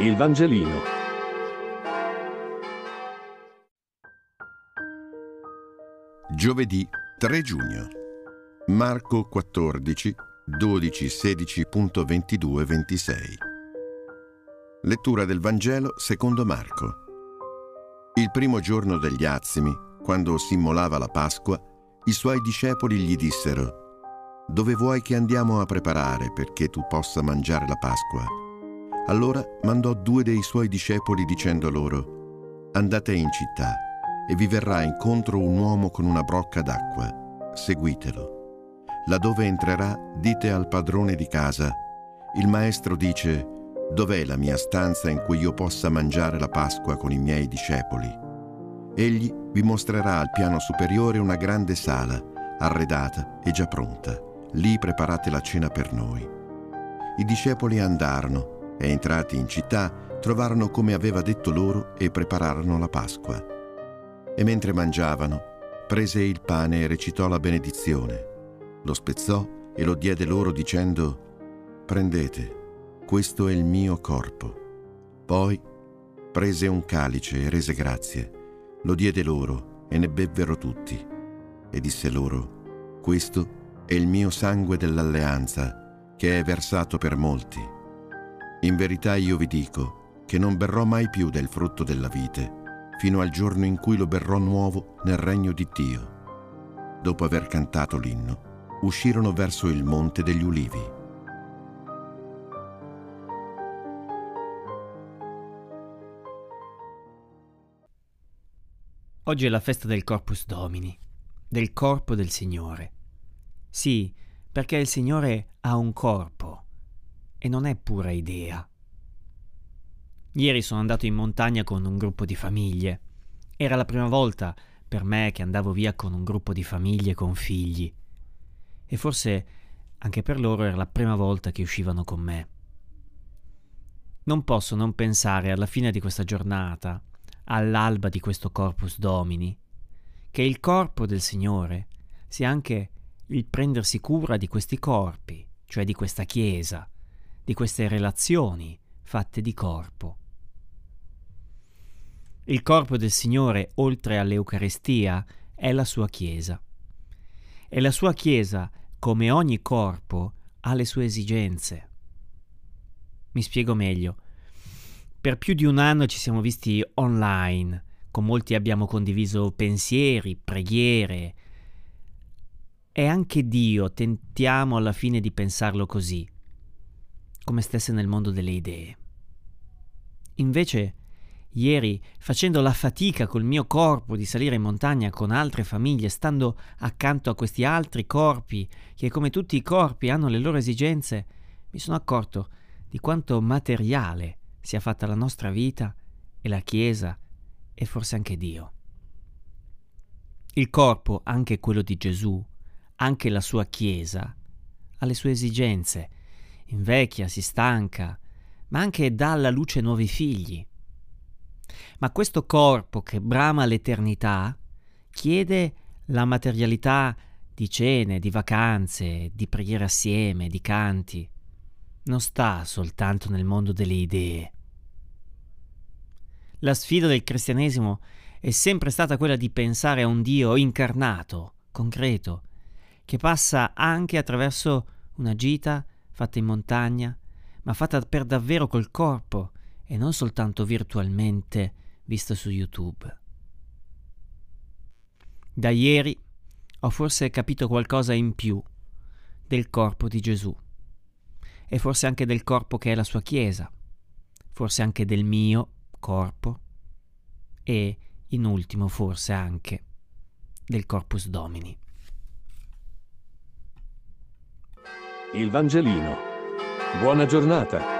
Il Vangelino. Giovedì 3 giugno. Marco 14, 12, 16.22, 26. Lettura del Vangelo secondo Marco. Il primo giorno degli Azzimi, quando si immolava la Pasqua, i suoi discepoli gli dissero: «Dove vuoi che andiamo a preparare perché tu possa mangiare la Pasqua?» Allora mandò due dei suoi discepoli dicendo loro: «Andate in città e vi verrà incontro un uomo con una brocca d'acqua. Seguitelo. Laddove entrerà, dite al padrone di casa: il maestro dice: dov'è la mia stanza in cui io possa mangiare la Pasqua con i miei discepoli? Egli vi mostrerà al piano superiore una grande sala, arredata e già pronta. Lì preparate la cena per noi». I discepoli andarono e, entrati in città, trovarono come aveva detto loro e prepararono la Pasqua. E mentre mangiavano, prese il pane e recitò la benedizione. Lo spezzò e lo diede loro dicendo: «Prendete, questo è il mio corpo». Poi prese un calice e rese grazie, lo diede loro e ne bevvero tutti. E disse loro: «Questo è il mio sangue dell'alleanza, che è versato per molti. In verità io vi dico che non berrò mai più del frutto della vite, fino al giorno in cui lo berrò nuovo nel regno di Dio». Dopo aver cantato l'inno, uscirono verso il Monte degli Ulivi. Oggi è la festa del Corpus Domini, del corpo del Signore. Sì, perché il Signore ha un corpo e non è pura idea. Ieri sono andato in montagna con un gruppo di famiglie. Era la prima volta per me che andavo via con un gruppo di famiglie con figli. E forse anche per loro era la prima volta che uscivano con me. Non posso non pensare alla fine di questa giornata, all'alba di questo Corpus Domini, che il corpo del Signore sia anche il prendersi cura di questi corpi, cioè di questa Chiesa, di queste relazioni fatte di corpo. Il corpo del Signore, oltre all'Eucaristia, è la sua Chiesa. E la sua Chiesa, come ogni corpo, ha le sue esigenze. Mi spiego meglio. Per più di un anno ci siamo visti online, con molti abbiamo condiviso pensieri, preghiere. E anche Dio, tentiamo alla fine di pensarlo così, come stesse nel mondo delle idee. Invece, ieri, facendo la fatica col mio corpo di salire in montagna con altre famiglie, stando accanto a questi altri corpi che, come tutti i corpi, hanno le loro esigenze, mi sono accorto di quanto materiale sia fatta la nostra vita e la Chiesa e forse anche Dio. Il corpo, anche quello di Gesù, anche la sua Chiesa, ha le sue esigenze. Invecchia, si stanca, ma anche dà alla luce nuovi figli. Ma questo corpo che brama l'eternità chiede la materialità di cene, di vacanze, di preghiere assieme, di canti. Non sta soltanto nel mondo delle idee. La sfida del cristianesimo è sempre stata quella di pensare a un Dio incarnato, concreto, che passa anche attraverso una gita fatta in montagna, ma fatta per davvero col corpo e non soltanto virtualmente vista su YouTube. Da ieri ho forse capito qualcosa in più del corpo di Gesù e forse anche del corpo che è la sua Chiesa, forse anche del mio corpo e, in ultimo, forse anche del Corpus Domini. Il Vangelino. Buona giornata.